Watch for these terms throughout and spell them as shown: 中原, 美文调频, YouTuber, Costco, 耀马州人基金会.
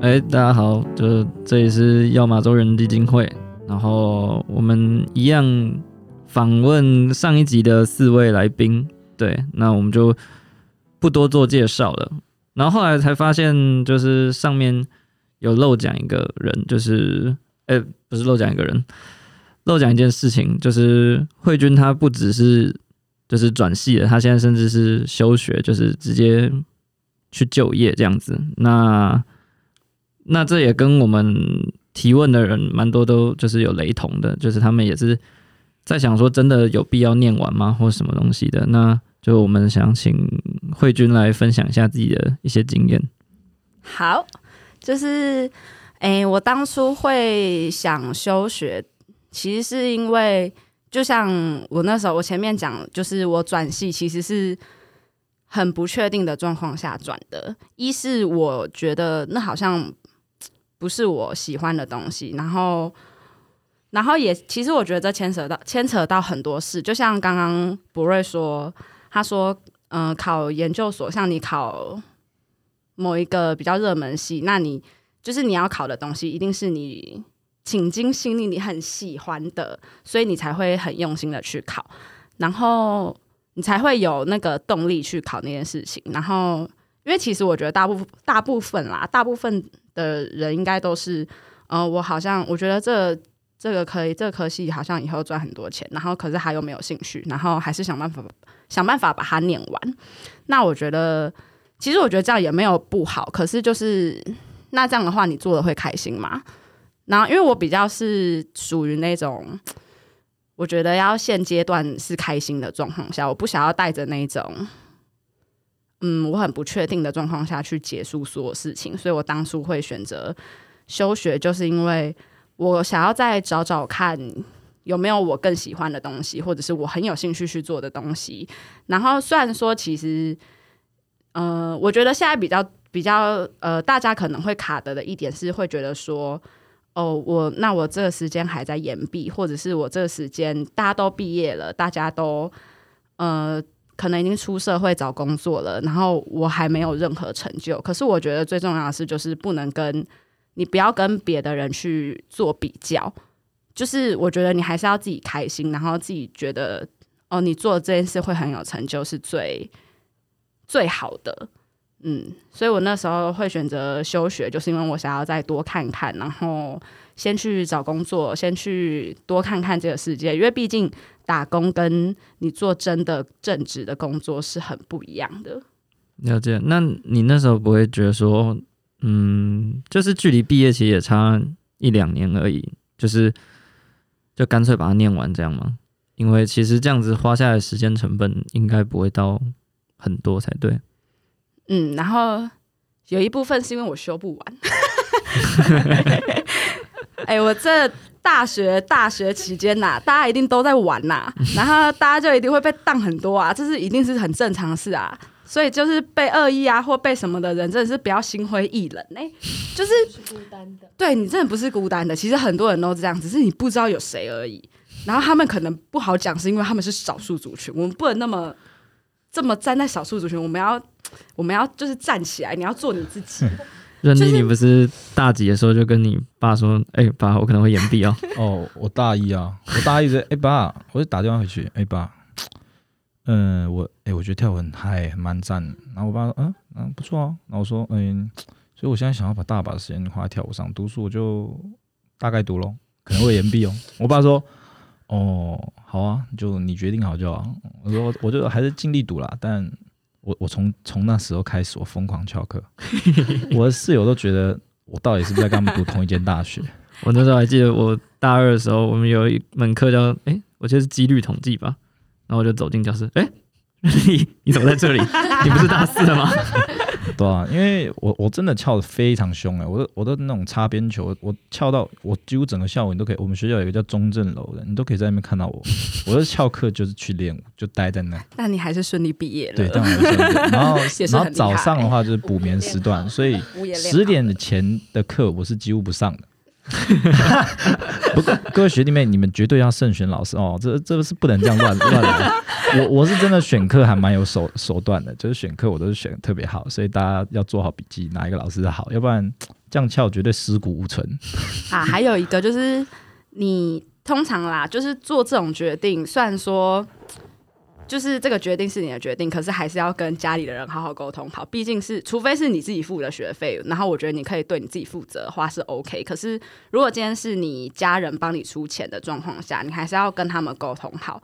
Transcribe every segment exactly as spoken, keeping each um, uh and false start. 哎，大家好，就这里是耀马州人基金会，然后我们一样访问上一集的四位来宾，对，那我们就不多做介绍了。然后后来才发现，就是上面有漏讲一个人，就是哎，不是漏讲一个人，漏讲一件事情，就是慧君他不只是就是转系了，他现在甚至是休学，就是直接去就业这样子。那那这也跟我们提问的人蛮多都就是有雷同的，就是他们也是在想说，真的有必要念完吗，或什么东西的？那就我们想请慧君来分享一下自己的一些经验。好，就是诶，我当初会想休学，其实是因为就像我那时候我前面讲，就是我转系其实是很不确定的状况下转的。一是我觉得那好像不是我喜欢的东西，然后然后也其实我觉得这牵扯到牵扯到很多事，就像刚刚博瑞说，他说嗯、呃，考研究所像你考某一个比较热门系，那你就是你要考的东西一定是你倾尽心力你很喜欢的，所以你才会很用心的去考，然后你才会有那个动力去考那件事情。然后因为其实我觉得大部大部分啦大部分的人应该都是呃，我好像我觉得这这个可以，这个科系好像以后赚很多钱，然后可是他又没有兴趣，然后还是想办法想办法把它念完。那我觉得，其实我觉得这样也没有不好，可是就是那这样的话，你做的会开心吗？然后因为我比较是属于那种，我觉得要现阶段是开心的状况下，我不想要带着那种，嗯，我很不确定的状况下去结束所有事情，所以我当初会选择休学，就是因为我想要再找找看有没有我更喜欢的东西，或者是我很有兴趣去做的东西。然后虽然说其实呃，我觉得现在比较比较呃，大家可能会卡得的一点是会觉得说哦，我那我这个时间还在延毕，或者是我这个时间大家都毕业了，大家都呃可能已经出社会找工作了，然后我还没有任何成就。可是我觉得最重要的是就是不能跟你不要跟别的人去做比较，就是我觉得你还是要自己开心，然后自己觉得哦，你做这件事会很有成就，是最最好的。嗯，所以我那时候会选择休学，就是因为我想要再多看看，然后先去找工作，先去多看看这个世界，因为毕竟打工跟你做真的正职的工作是很不一样的。了解。那你那时候不会觉得说嗯，就是距离毕业其实也差一两年而已，就是就干脆把它念完这样吗？因为其实这样子花下来时间成本应该不会到很多才对。嗯，然后有一部分是因为我修不完。哎、欸，我这大学大学期间呐、啊，大家一定都在玩呐、啊，然后大家就一定会被当很多啊，这是一定是很正常的事啊。所以就是被恶意啊，或被什么的人，真的是不要心灰意冷哎、欸，就是孤单的。对，你真的不是孤单的，其实很多人都这样，只是你不知道有谁而已。然后他们可能不好讲，是因为他们是少数族群，我们不能那么这么站在少数族群，我们要我们要就是站起来，你要做你自己。任妮，你不是大几的时候就跟你爸说，哎、欸、爸，我可能会延毕哦。哦，我大一啊，我大一就哎、欸、爸，我就打电话回去，哎、欸、爸。嗯，我哎、欸，我觉得跳舞很嗨，很蛮赞。然后我爸说，嗯嗯，不错啊。然后我说，嗯，所以我现在想要把大把的时间花在跳舞上，读书我就大概读咯，可能会延毕哦。我爸说，哦，好啊，就你决定好就好。我说，我就还是尽力读啦。但我我从从那时候开始，我疯狂翘课，我的室友都觉得我到底是不是在跟他们读同一间大学。我那时候还记得，我大二的时候，我们有一门课叫，哎、欸，我记得是几率统计吧。然后我就走进教室，哎，你你怎么在这里？你不是大四了吗？对啊，因为我我真的翘得非常凶哎、欸，我都我都那种擦边球，我翘到我几乎整个下午你都可以，我们学校有一个叫中正楼的，你都可以在那边看到我。我就翘课就是去练舞，就待在那。那你还是顺利毕业了？对，但我顺利。然后然后早上的话就是补眠时段，所以十点的前的课我是几乎不上的。不过各位学弟妹，你们绝对要慎选老师哦，这这是不能这样乱乱来。我我是真的选课还蛮有手手段的，就是选课我都是选特别好，所以大家要做好笔记，哪一个老师好，要不然这样翘绝对尸骨无存啊。还有一个就是你通常啦，就是做这种决定，虽然说就是这个决定是你的决定，可是还是要跟家里的人好好沟通好，毕竟是除非是你自己付的学费，然后我觉得你可以对你自己负责的话是 OK， 可是如果今天是你家人帮你出钱的状况下，你还是要跟他们沟通好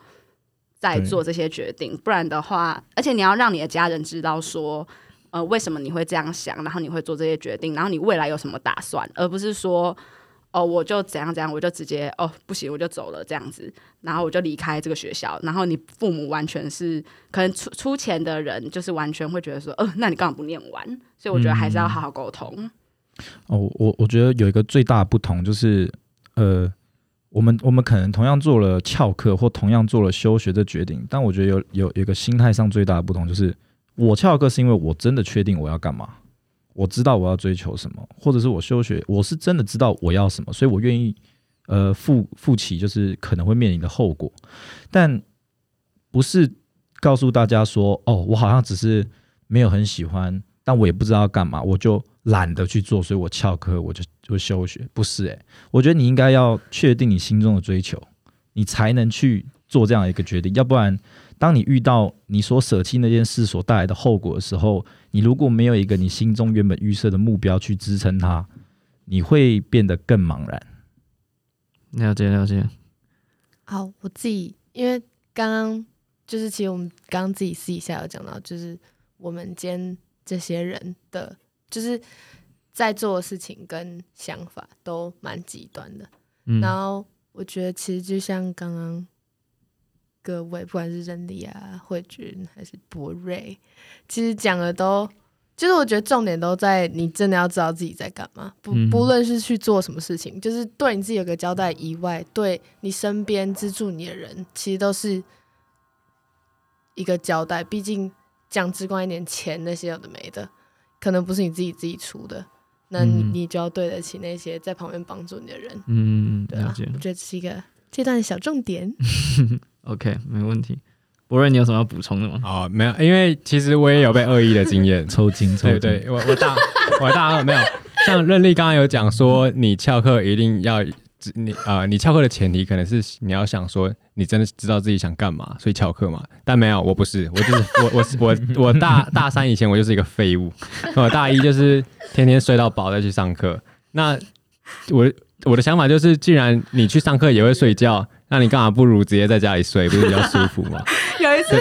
再做这些决定，不然的话，而且你要让你的家人知道说呃，为什么你会这样想，然后你会做这些决定，然后你未来有什么打算，而不是说哦，我就怎样怎样，我就直接哦不行我就走了这样子，然后我就离开这个学校，然后你父母完全是可能 出, 出钱的人就是完全会觉得说呃，那你干嘛不念完，所以我觉得还是要好好沟通、嗯哦、我, 我觉得有一个最大的不同就是呃我们, 我们可能同样做了翘课或同样做了休学的决定，但我觉得 有, 有, 有一个心态上最大的不同就是我翘课是因为我真的确定我要干嘛，我知道我要追求什么，或者是我休学我是真的知道我要什么，所以我愿意、呃、负, 负起就是可能会面临的后果，但不是告诉大家说哦，我好像只是没有很喜欢但我也不知道要干嘛我就懒得去做，所以我翘课我 就, 就休学，不是耶、欸、我觉得你应该要确定你心中的追求，你才能去做这样一个决定，要不然当你遇到你所舍弃那件事所带来的后果的时候，你如果没有一个你心中原本预设的目标去支撑它，你会变得更茫然。了解了解。好，我自己因为刚刚就是其实我们刚刚自己私底下有讲到，就是我们今天这些人的就是在做的事情跟想法都蛮极端的、嗯、然后我觉得其实就像刚刚各位不管是人力啊慧君还是博瑞其实讲的都就是我觉得重点都在你真的要知道自己在干嘛，不不论是去做什么事情、嗯、就是对你自己有个交代以外，对你身边资助你的人其实都是一个交代，毕竟讲直观一点，钱那些有的没的可能不是你自己自己出的，那 你,、嗯、你就要对得起那些在旁边帮助你的人。嗯，对啊，了解。我觉得这是一个这段小重点。OK， 没问题。博瑞，你有什么要补充的吗？哦，没有，因为其实我也有被恶意的经验，抽筋，抽筋。对对，我我大我大二没有。像任力刚刚有讲说，你翘课一定要你呃，你翘课的前提可能是你要想说，你真的知道自己想干嘛，所以翘课嘛。但没有，我不是，我就是我我我我大大三以前我就是一个废物，我大一就是天天睡到饱再去上课。那我我的想法就是，既然你去上课也会睡觉，那你干嘛不如直接在家里睡，不是比较舒服吗？有一次，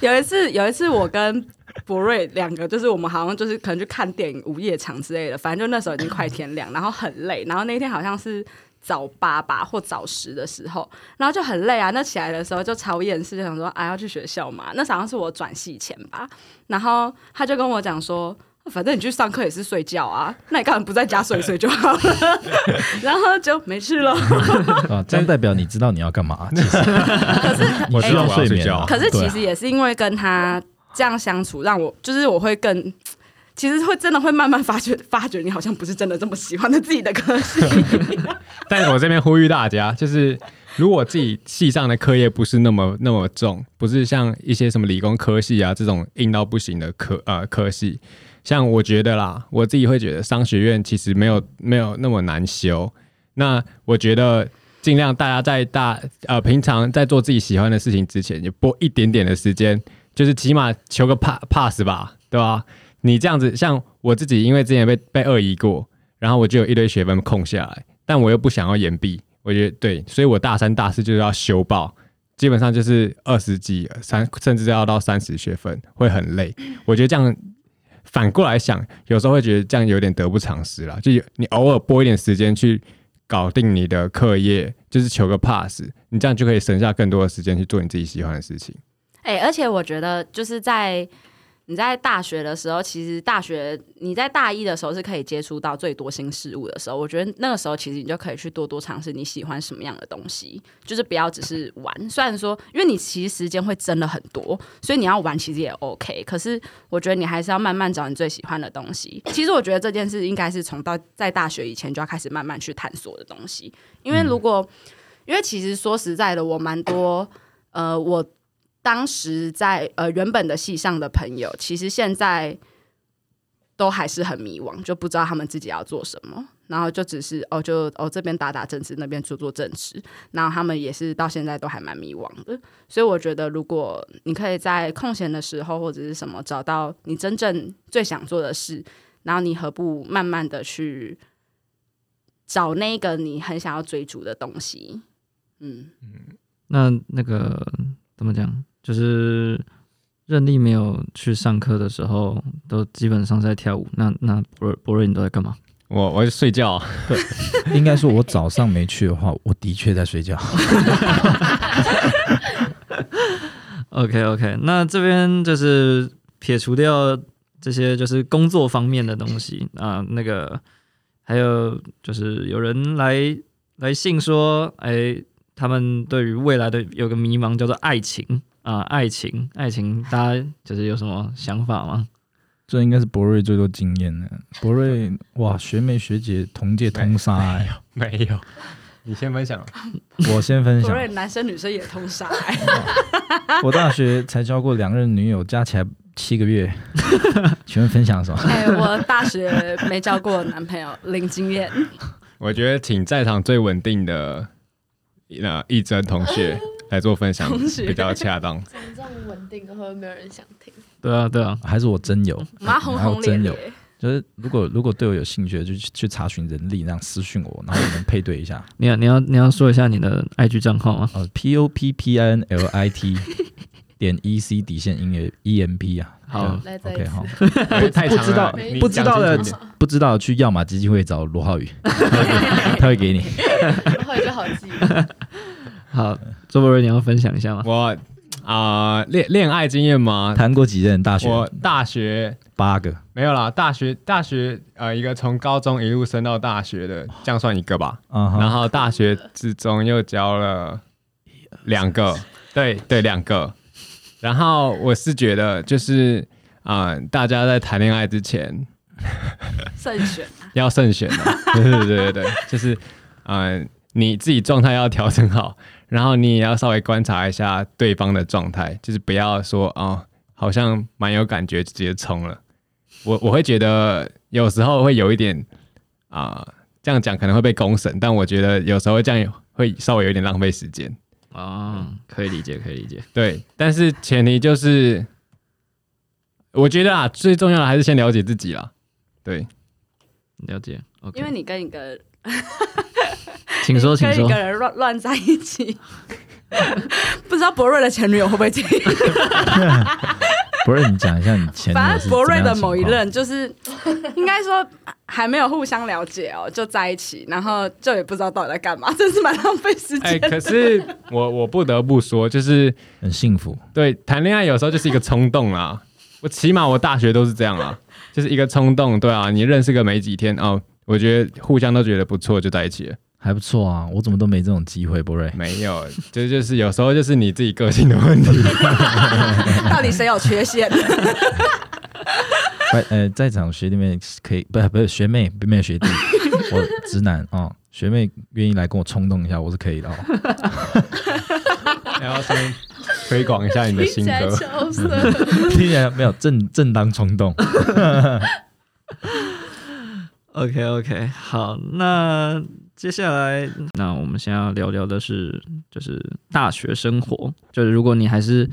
有一次，有一次我跟博瑞两个就是我们好像就是可能去看电影午夜场之类的，反正就那时候已经快天亮，然后很累，然后那天好像是早八吧或早十的时候，然后就很累啊，那起来的时候就超厌世，就想说啊要去学校嘛，那好像是我转系前吧，然后他就跟我讲说反正你去上课也是睡觉啊，那你干嘛不在家睡睡就好了然后就没事了、啊、这样代表你知道你要干嘛、啊、其实可是我知道我要睡觉、啊欸、可是其实也是因为跟他这样相处让我就是我会更其实会真的会慢慢发觉，发觉你好像不是真的这么喜欢的自己的科系但我这边呼吁大家，就是如果自己系上的课业不是那么那么重，不是像一些什么理工科系啊这种硬到不行的科呃科系，像我觉得啦，我自己会觉得商学院其实没有没有那么难修。那我觉得尽量大家在大呃平常在做自己喜欢的事情之前，也拨一点点的时间，就是起码求个 pass 吧，对吧？你这样子，像我自己，因为之前被被恶意过，然后我就有一堆学分空下来，但我又不想要延毕，我觉得对，所以我大三大四就是要修爆，基本上就是二十几三，甚至要到三十学分，会很累。我觉得这样反过来想，有时候会觉得这样有点得不偿失啦，就你偶尔拨一点时间去搞定你的课业，就是求个 pass， 你这样就可以省下更多的时间去做你自己喜欢的事情。哎、欸，而且我觉得就是在。你在大学的时候，其实大学你在大一的时候是可以接触到最多新事物的时候，我觉得那个时候其实你就可以去多多尝试你喜欢什么样的东西，就是不要只是玩，虽然说因为你其实时间会真的很多，所以你要玩其实也 OK， 可是我觉得你还是要慢慢找你最喜欢的东西。其实我觉得这件事应该是从到在大学以前就要开始慢慢去探索的东西，因为如果、嗯、因为其实说实在的，我蛮多呃我当时在呃原本的系上的朋友，其实现在都还是很迷惘，就不知道他们自己要做什么，然后就只是哦就哦这边打打政治，那边做做政治，然后他们也是到现在都还蛮迷惘的。所以我觉得如果你可以在空闲的时候或者是什么找到你真正最想做的事，然后你何不慢慢的去找那个你很想要追逐的东西。嗯，那那个怎么讲，就是任力没有去上课的时候都基本上在跳舞，那那柏睿你都在干嘛？我我在睡觉、啊、对，应该说我早上没去的话我的确在睡觉。OK OK， 那这边就是撇除掉这些就是工作方面的东西啊，那个还有就是有人来来信说哎，他们对于未来的有个迷茫叫做爱情啊、呃，爱情，爱情，大家就是有什么想法吗？这应该是柏睿最多经验的。柏睿，哇，学妹学姐同届通杀、欸，没有，没有，你先分享，我先分享。柏睿男生女生也通杀、欸哦，我大学才交过两任女友，加起来七个月。请问分享什么？哎、欸，我大学没交过男朋友，零经验。我觉得请在场最稳定的那一真同学。来做分享比较恰当。讲这种稳定的会不会没有人想听？对啊对啊，还是我真有，我要红红脸脸。就是如果如果对我有兴趣的，就去查询人力，让私讯我，然后我们配对一下。你要你要你要说一下你的 I G 账号吗？哦 ，p o p p i n l i t 点 e c 底线音乐 e m p 啊。好 ，OK 好。不知道不知道的不知道去要马基金会找罗浩宇，他会给你。罗浩宇就好记。好，周柏睿你要分享一下吗？我啊，恋、呃、恋爱经验吗？谈过几任大学？我大学八个，没有啦。大学大学呃，一个从高中一路升到大学的，这样算一个吧。Uh-huh. 然后大学之中又交了两个，对对两个。然后我是觉得就是啊、呃，大家在谈恋爱之前慎选、啊，要慎选、啊，对对对对对，就是嗯、呃，你自己状态要调整好。然后你也要稍微观察一下对方的状态，就是不要说哦，好像蛮有感觉直接冲了。我我会觉得有时候会有一点啊、呃，这样讲可能会被公审，但我觉得有时候这样会稍微有点浪费时间啊、哦，可以理解，可以理解。对，但是前提就是，我觉得啊，最重要的还是先了解自己啦。对，了解。Okay. 因为你跟一个。请说，请说。跟一个人乱乱在一起，不知道柏睿的前女友会不会听？柏睿，你讲一下你前女友是怎么样的情况。反正柏睿的某一任就是，应该说还没有互相了解哦，就在一起，然后就也不知道到底在干嘛，真是蛮浪费时间的。哎、欸，可是我我不得不说，就是很幸福。对，谈恋爱有时候就是一个冲动啦。我起码我大学都是这样啦，就是一个冲动。对啊，你认识个没几天哦。我觉得互相都觉得不错，就在一起了，还不错啊！我怎么都没这种机会，柏睿。没有，这 就, 就是有时候就是你自己个性的问题。到底谁有缺陷？呃，在场学弟妹可以，不不是学妹，没有学弟，我直男啊、哦，学妹愿意来跟我冲动一下，我是可以的、哦。然后先推广一下你的新歌，听起来没有正正当冲动。OK OK， 好，那接下来那我们现在要聊聊的是就是大学生活，就是如果你还是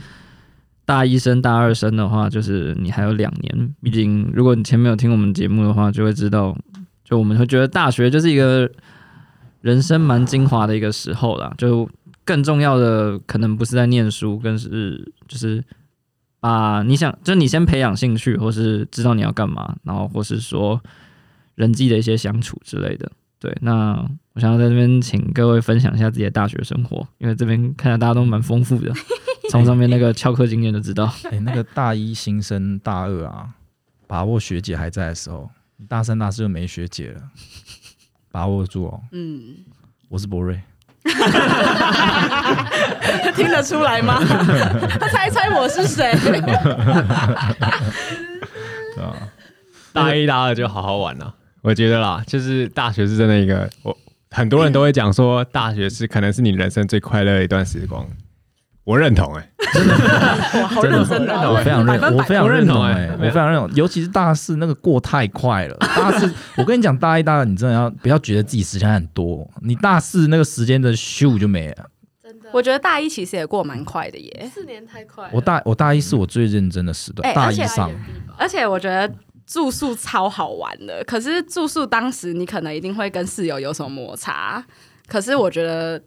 大一生大二生的话，就是你还有两年，毕竟如果你前面有听我们节目的话就会知道，就我们会觉得大学就是一个人生蛮精华的一个时候啦，就更重要的可能不是在念书，更是就是把你想就你先培养兴趣或是知道你要干嘛，然后或是说人际的一些相处之类的，对。那我想要在这边请各位分享一下自己的大学生活，因为这边看到大家都蛮丰富的，从上面那个翘课经验就知道。哎、欸，那个大一新生大二啊，把握学姐还在的时候，大三大四就没学姐了，把握住哦。嗯，我是柏睿。听得出来吗？他猜猜我是谁？对啊，大一大二就好好玩了、啊。我觉得啦，就是大学是真的一个，我很多人都会讲说，大学是可能是你人生最快乐的一段时光。我认同哎、欸，真的，哇，好认真的、哦，我非常认，我非常认同哎、欸，我非常认同，尤其是大四那个过太快了，大四，我跟你讲，大一、大二你真的要不要觉得自己时间很多？你大四那个时间的咻就没了。我觉得大一其实也过蛮快的耶，四年太快了。我大我大一是我最认真的时段，欸、大一上而，而且我觉得住宿超好玩的。可是住宿当时你可能一定会跟室友有什么摩擦，可是我觉得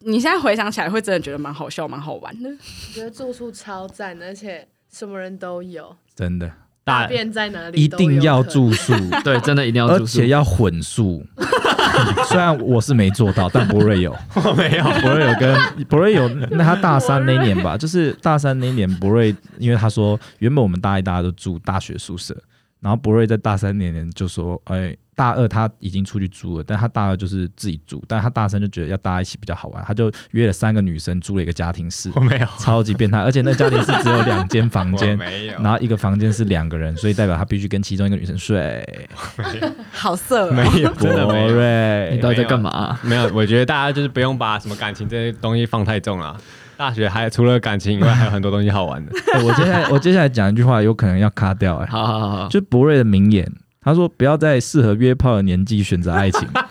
你现在回想起来会真的觉得蛮好笑、蛮好玩的。我觉得住宿超赞，而且什么人都有，真的。大便在哪里都有可能？一定要住宿，对，真的一定要住宿，而且要混宿。虽然我是没做到，但博瑞有，我没有。博瑞有跟博瑞有，那他大三那一年吧，就是大三那一年，博瑞因为他说原本我们大一、大家都住大学宿舍，然后博瑞在大三那年就说，哎、欸，大二他已经出去住了，但他大二就是自己住，但他大三就觉得要大家一起比较好玩，他就约了三个女生租了一个家庭室，我没有，超级变态，而且那家庭室只有两间房间，没有，然后一个房间是两个人，所以代表他必须跟其中一个女生睡，好色、哦，没有，真的没有，你到底在干嘛、啊？没有，我觉得大家就是不用把什么感情这些东西放太重了。大学还除了感情以外，还有很多东西好玩的。我接下来我接下来讲一句话，有可能要卡掉哎、欸。好好好，就博瑞的名言，他说：“不要在适合约炮的年纪选择爱情。”哇，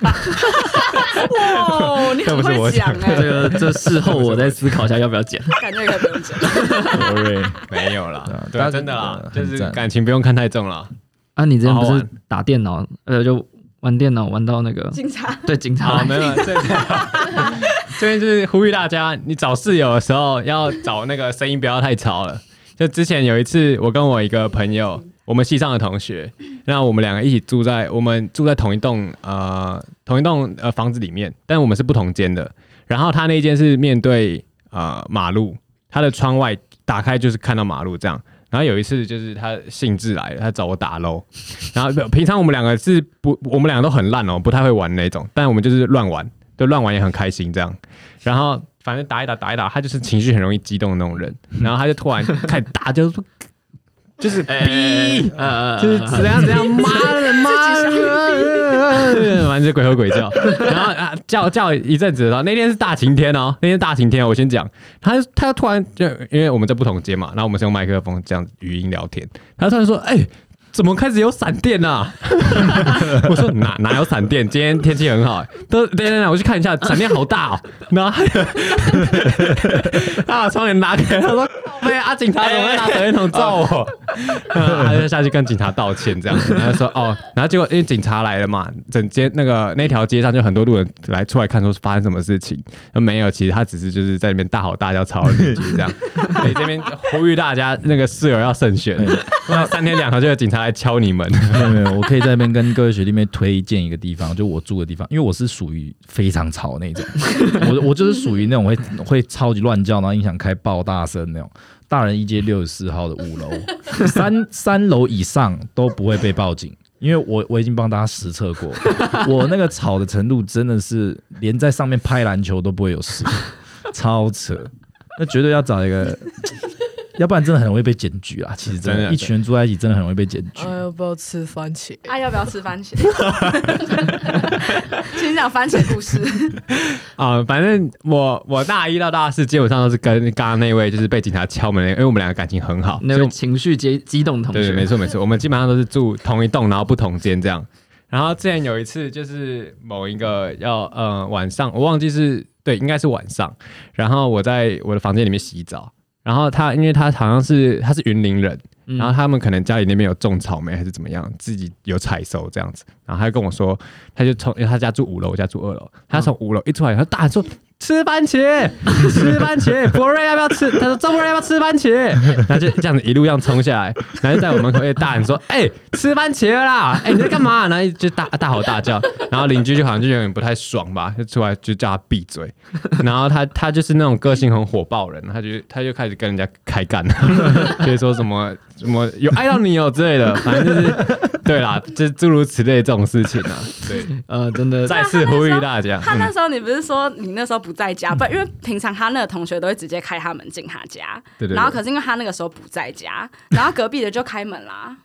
你很会讲哎、欸！这个这事后我再思考一下要不要讲，感觉可以不用讲。博瑞没有啦，对啊，真的啦，就是感情不用看太重啦。啊，你之前不是打电脑，呃，就玩电脑玩到那个警察，对警察没有。这边就是呼吁大家，你找室友的时候要找那个声音不要太吵了。就之前有一次，我跟我一个朋友，我们系上的同学，那我们两个一起住在我们住在同一栋呃同一栋呃房子里面，但我们是不同间的。然后他那间是面对呃马路，他的窗外打开就是看到马路这样。然后有一次就是他兴致来了，他找我打L O，然后平常我们两个是不，我们两个都很烂哦，不太会玩那种，但我们就是乱玩。就乱玩也很开心这样，然后反正打一打打一打，他就是情绪很容易激动的那种人，然后他就突然开始打，就是说，就是逼，就是怎样怎样，妈的妈的，完全鬼吼鬼叫，然后啊叫叫一阵子，然后那天是大晴天哦，那天大晴天、哦，我先讲，他他突然就因为我们在不同街嘛，然后我们是用麦克风这样语音聊天，他突然说，哎、欸。怎么开始有闪电啊？我说哪哪有闪电？今天天气很好、欸。都等等等，我去看一下，闪电好大哦、喔。然后他把窗帘拉开，他说：“哎啊，警察怎么会拿手电筒照我？”他就下去跟警察道歉，这样子。然后说：“哦。”然后结果因为警察来了嘛，整街那个那条街上就很多路人来出来看，说发生什么事情。没有，其实他只是就是在那边大吼大叫吵了几句这样。所以这边呼吁大家，那个室友要慎选，那三天两头就有警察来。来敲你们没有没有，我可以在那边跟各位学弟妹推荐一个地方，就我住的地方，因为我是属于非常吵那种，我我就是属于那种会会超级乱叫，然后音响开爆大声那种。大人一街六十四号的五楼，三三楼以上都不会被报警，因为我我已经帮大家实测过，我那个吵的程度真的是连在上面拍篮球都不会有事，超扯，那绝对要找一个。要不然真的很容易被检举啦，其实真的，一群人住在一起真的很容易被检举。啊，要不要吃番茄？啊，要不要吃番茄？请讲番茄故事。啊、呃，反正我我大一到大四基本上都是跟刚刚那位就是被警察敲门的，因为我们两个感情很好，那位情绪激激动同学。对，没错没错，我们基本上都是住同一栋，然后不同间这样。然后之前有一次就是某一个要呃晚上，我忘记是对，应该是晚上，然后我在我的房间里面洗澡。然后他，因为他好像是他是云林人、嗯，然后他们可能家里那边有种草莓还是怎么样，自己有采收这样子。然后他就跟我说，他就从因为他家住五楼，我家住二楼，他从五楼一出来，他大喊说：“吃番茄，吃番茄，博瑞要不要吃？”他说：“周博瑞要不要吃番茄？”他就这样子一路这样冲下来，然后就在我门口大喊说：“哎、欸，吃番茄了啦！哎、欸，你在干嘛？”然后就大大吼大叫，然后邻居就好像就有点不太爽吧，就出来就叫他闭嘴。然后他他就是那种个性很火爆人，他就他就开始跟人家开干，就是说什么什么有爱到你哦之类的，反正就是对啦，就是诸如此类这种事情啊。对，呃，真的再次呼吁大家。他那时候你不是说你那时候不在家，不，因为平常他那个同学都会直接开他门进他家，对对对。然后可是因为他那个时候不在家，然后隔壁的就开门啦。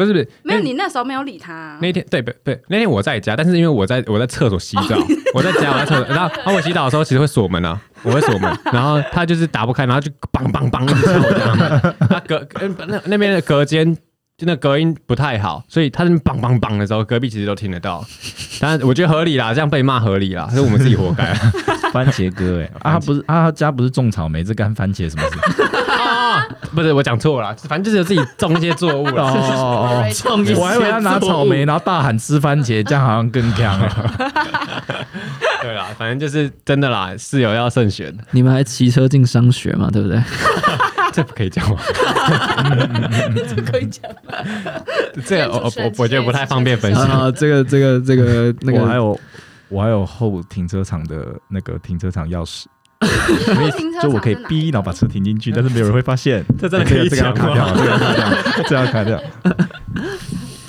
不是不是，没有，你那时候没有理他、啊。那天对对，那天我在家，但是因为我在我在厕所洗澡，哦、我在家我在厕所，然后、啊、我洗澡的时候其实会锁门啊，我会锁门，然后他就是打不开，然后就梆梆梆一直敲我家门。他隔那那边的隔间。那隔音不太好，所以他在那梆梆梆的时候，隔壁其实都听得到。但我觉得合理啦，这样被骂合理啦，是我们自己活该。番茄哥哎、欸，啊他不是啊，他家不是种草莓，这干番茄什么事？哦、不是我讲错了，反正就是自己种一些作物啦。哦哦我还以为他拿草莓，然后大喊吃番茄，这样好像更强了。对啦，反正就是真的啦，室友要慎选。你们还骑车进商学嘛？对不对？这不可以讲吗？这可以讲吗？这个我我我觉得不太方便分析啊。这个这个这个那个，我还有我还有后停车场的那个停车场钥匙，就我可以逼，然后把车停进去，但是没有人会发现。这真的可以讲吗？这个要卡掉，这个要卡掉。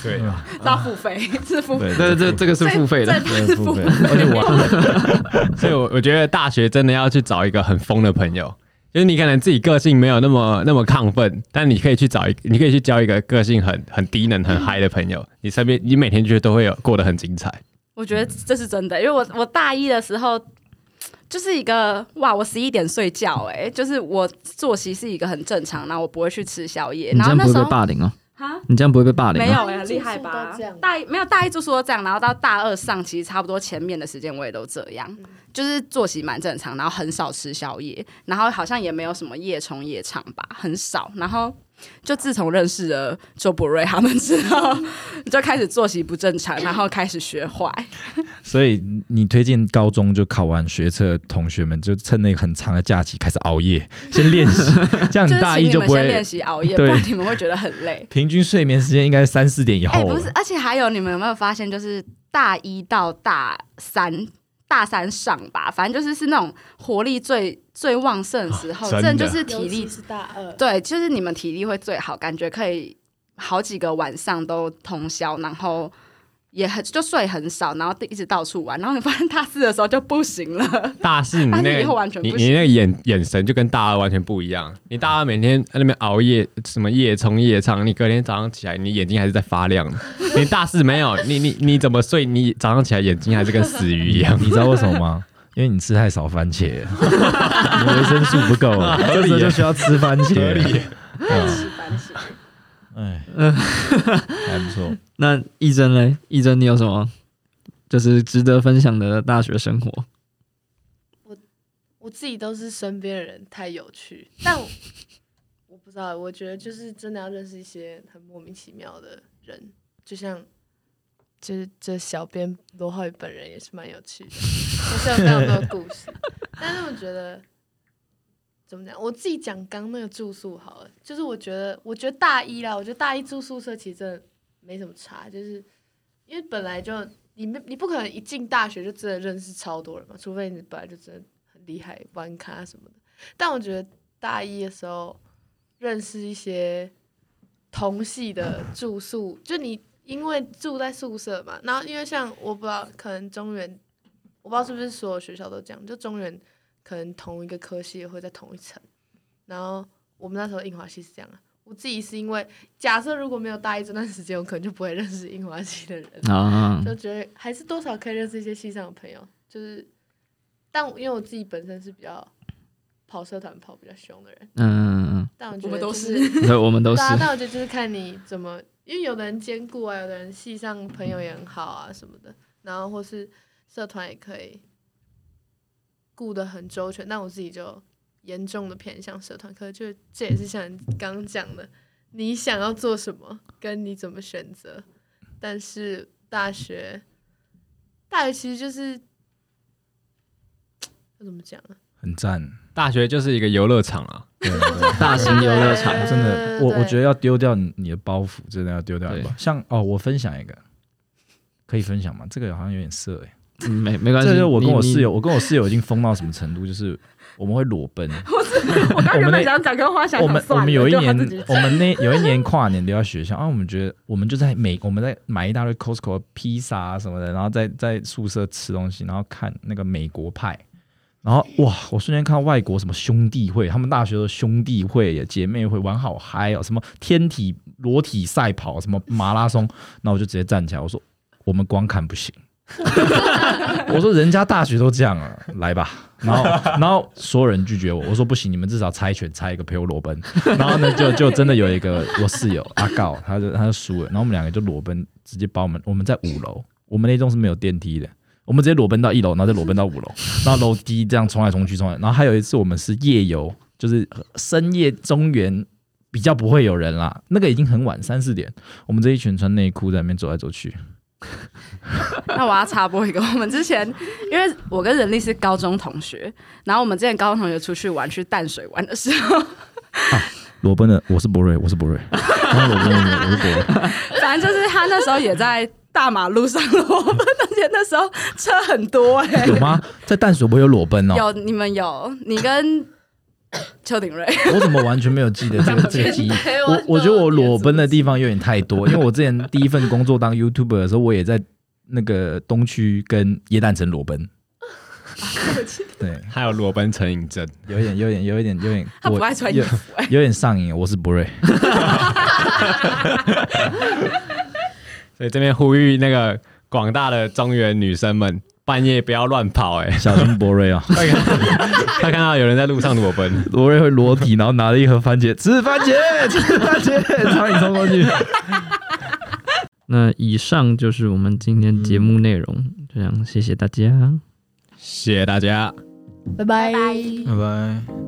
对，要付费，是付费。对，这这个是付费的，是付费。而且我，所以我我觉得大学真的要去找一个很疯的朋友。就是你可能自己个性没有那么那么亢奋，但你可以去找一，你可以去交一个个性很很低能、很嗨的朋友，你身边你每天就都会有过得很精彩。我觉得这是真的，因为我我大一的时候就是一个哇，我十一点睡觉、欸，哎，就是我作息是一个很正常，然后我不会去吃宵夜。你这样不会被霸凌哦？啊，你这样不会被霸凌、啊？没有哎、欸，厉害吧？大一没有大一就说这样，然后到大二上，其实差不多前面的时间我也都这样。嗯，就是作息蛮正常，然后很少吃宵夜，然后好像也没有什么夜冲夜唱吧，很少。然后就自从认识了周柏瑞他们之后，就开始作息不正常，然后开始学坏。所以你推荐高中就考完学测，同学们就趁那个很长的假期开始熬夜，先练习，这样你大一就不会。就是请你们先练习熬夜，不然你们会觉得很累。平均睡眠时间应该三四点以后。哎、欸，不是，而且还有你们有没有发现，就是大一到大三。大三上吧，反正就是是那种活力最最旺盛的时候，真的就是体力是大二，对，就是你们体力会最好，感觉可以好几个晚上都通宵，然后也很就睡很少，然后一直到处玩，然后你发现大四的时候就不行了。大四你那个以后完全不行，你你那个眼眼神就跟大二完全不一样。你大二每天在那边熬夜，什么夜冲夜唱，你隔天早上起来你眼睛还是在发亮的。你大四没有，你你你怎么睡？你早上起来眼睛还是跟死鱼一样。你知道为什么吗？因为你吃太少番茄，你维生素不够，这时候就需要吃番茄。合理，嗯、吃番茄。哎，还不错。那一真嘞？一真，你有什么就是值得分享的大学生活？我我自己都是身边的人太有趣，但 我, 我不知道，我觉得就是真的要认识一些很莫名其妙的人，就像就是这小编罗浩宇本人也是蛮有趣的，就是有非常多故事。但是我觉得。怎么讲？我自己讲刚刚那个住宿好了，就是我觉得，我觉得大一啦，我觉得大一住宿舍其实真的没什么差，就是因为本来就你你不可能一进大学就真的认识超多人嘛，除非你本来就真的很厉害玩咖什么的。但我觉得大一的时候认识一些同系的住宿，就你因为住在宿舍嘛，然后因为像我不知道，可能中原我不知道是不是所有学校都这样，就中原。可能同一个科系会在同一层，然后我们那时候印华系是这样啊。我自己是因为假设如果没有大一这段时间，我可能就不会认识印华系的人，啊、就觉得还是多少可以认识一些系上的朋友。就是，但因为我自己本身是比较跑社团跑比较凶的人，嗯，但我觉得、就是、我们都是，对，我们都是。但我觉得就是看你怎么，因为有的人兼顾啊，有的人系上朋友也很好啊什么的，然后或是社团也可以。顾得很周全，但我自己就严重的偏向社团，可是就这也是像你刚刚讲的，你想要做什么，跟你怎么选择。但是大学，大学其实就是要怎么讲啊？很赞，大学就是一个游乐场啊，对对对大型游乐场，真的，我我觉得要丢掉你的包袱，真的要丢掉。像哦，我分享一个，可以分享吗？这个好像有点色哎、欸。嗯、没没关系，这就是我跟我室友，我跟我室友已经疯到什么程度，就是我们会裸奔。我刚原本想讲跟花想，我们我们有一年，我们那有一年跨年留在学校啊，我们觉得我们就在美，我们在买一大堆 Costco 披萨啊什么的，然后在在宿舍吃东西，然后看那个美国派，然后哇，我瞬间看外国什么兄弟会，他们大学的兄弟会、姐妹会玩好嗨哦，什么天体裸体赛跑，什么马拉松，那我就直接站起来，我说我们光看不行。我说人家大学都这样了，来吧。然后，然后所有人拒绝我，我说不行，你们至少猜拳猜一个陪我裸奔。然后呢，就就真的有一个我室友阿告，他就他就输了，然后我们两个就裸奔，直接把我们我们在五楼，我们那栋是没有电梯的。我们直接裸奔到一楼，然后再裸奔到五楼，然后楼梯这样冲来冲去冲来。然后还有一次我们是夜游，就是深夜中原比较不会有人啦，那个已经很晚三四点，我们这一群穿内裤在那边走来走去。那我要插播一个，我们之前因为我跟人力是高中同学，然后我们之前高中同学出去玩去淡水玩的时候。啊裸奔的我是博瑞，我是博瑞，我是裸奔的，我是博瑞。反正就是他那时候也在大马路上裸奔，而且那时候车很多哎、欸。有吗？在淡水不会有裸奔哦？有，你们有，你跟邱鼎瑞。我怎么完全没有记得这个这个记忆？我我觉得我裸奔的地方有点太多，因为我之前第一份工作当 YouTuber 的时候，我也在那个东区跟耶诞城裸奔。对，还有裸奔成瘾症，有点、有点、有一点、有点，他不爱穿衣服、欸有，有点上瘾。我是博瑞，所以这边呼吁那个广大的中原女生们，半夜不要乱跑、欸，哎，小心博瑞啊！他看到有人在路上裸奔，博瑞会裸体，然后拿了一盒番茄，吃番茄，吃番茄，朝你冲过去。那以上就是我们今天节目内容，嗯、这样谢谢大家。谢谢大家，拜拜，拜拜。